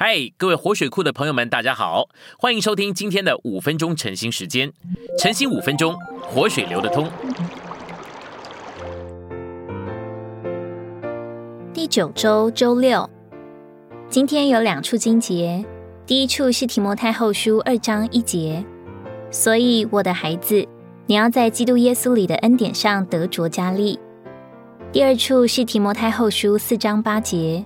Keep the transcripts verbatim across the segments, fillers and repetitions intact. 嗨， hey, 各位活水库的朋友们，大家好，欢迎收听今天的五分钟晨兴时间。晨兴五分钟，活水流得通。第九周周六，今天有两处经节，第一处是提摩太后书二章一节，所以我的孩子，你要在基督耶稣里的恩典上得着加力。第二处是提摩太后书四章八节。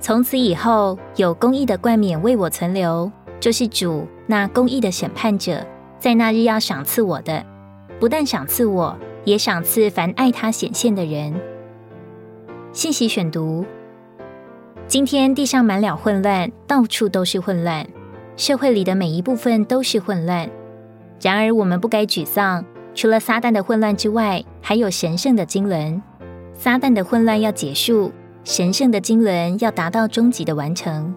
从此以后，有公义的冠冕为我存留，就是主那公义的审判者，在那日要赏赐我的，不但赏赐我，也赏赐凡爱他显现的人。信息选读：今天地上满了混乱，到处都是混乱，社会里的每一部分都是混乱。然而我们不该沮丧，除了撒旦的混乱之外，还有神圣的经纶。撒旦的混乱要结束，神圣的经纶要达到终极的完成。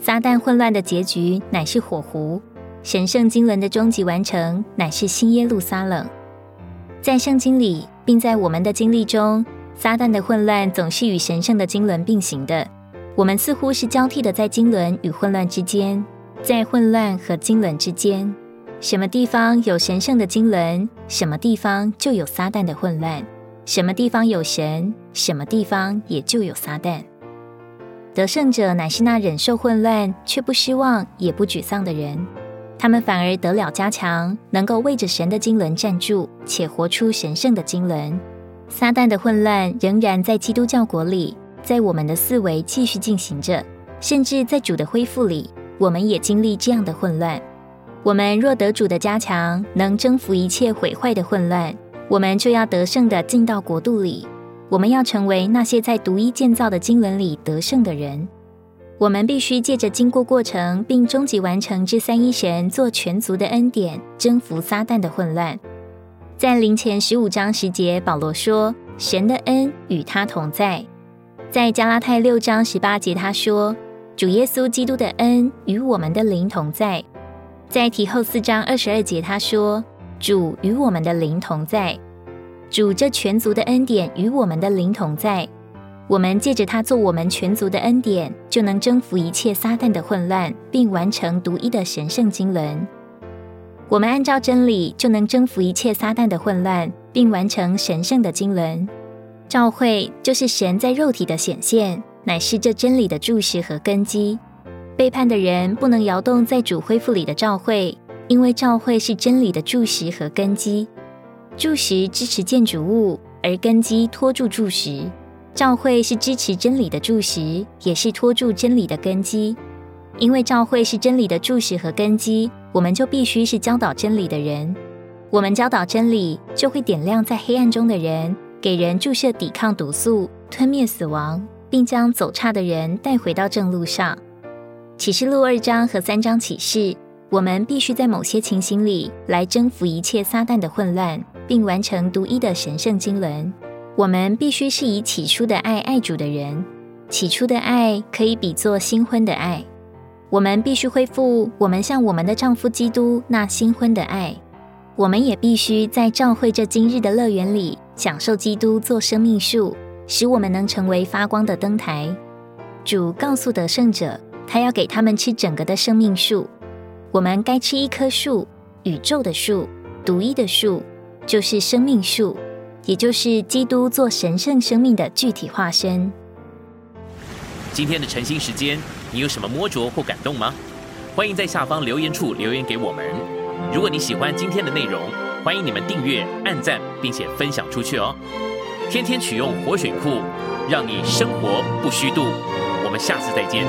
撒旦混乱的结局乃是火湖，神圣经纶的终极完成乃是新耶路撒冷。在圣经里，并在我们的经历中，撒旦的混乱总是与神圣的经纶并行的。我们似乎是交替的在经纶与混乱之间，在混乱和经纶之间。什么地方有神圣的经纶，什么地方就有撒旦的混乱。什么地方有神，什么地方也就有撒旦。得胜者乃是那忍受混乱却不失望也不沮丧的人，他们反而得了加强，能够为着神的经纶站住，且活出神圣的经纶。撒旦的混乱仍然在基督教国里，在我们的四围继续进行着，甚至在主的恢复里，我们也经历这样的混乱。我们若得主的加强，能征服一切毁坏的混乱，我们就要得胜地进到国度里，我们要成为那些在独一建造的经纶里得胜的人。我们必须借着经过过程并终极完成之三一神做全足的恩典，征服撒旦的混乱。在林前十五章十节，保罗说神的恩与他同在。在加拉太六章十八节，他说主耶稣基督的恩与我们的灵同在。在提后四章二十二节，他说主与我们的灵同在。主这全足的恩典与我们的灵同在，我们借着他做我们全足的恩典，就能征服一切撒旦的混乱，并完成独一的神圣经纶。我们按照真理就能征服一切撒旦的混乱，并完成神圣的经纶。教会就是神在肉体的显现，乃是这真理的柱石和根基。背叛的人不能摇动在主恢复里的教会，因为教会是真理的柱石和根基。柱石支持建筑物，而根基托住柱石。教会是支持真理的柱石，也是托住真理的根基。因为教会是真理的柱石和根基，我们就必须是教导真理的人。我们教导真理，就会点亮在黑暗中的人，给人注射抵抗毒素，吞灭死亡，并将走岔的人带回到正路上。启示录二章和三章启示，我们必须在某些情形里来征服一切撒旦的混乱，并完成独一的神圣经纶。我们必须是以起初的爱爱主的人，起初的爱可以比作新婚的爱。我们必须恢复我们向我们的丈夫基督那新婚的爱。我们也必须在教会这今日的乐园里，享受基督做生命树，使我们能成为发光的灯台。主告诉得胜者，他要给他们吃整个的生命树。我们该吃一棵树，宇宙的树，独一的树，就是生命树，也就是基督做神圣生命的具体化身。今天的晨兴时间，你有什么摸着或感动吗？欢迎在下方留言处留言给我们。如果你喜欢今天的内容，欢迎你们订阅、按赞，并且分享出去哦。天天取用活水库，让你生活不虚度。我们下次再见。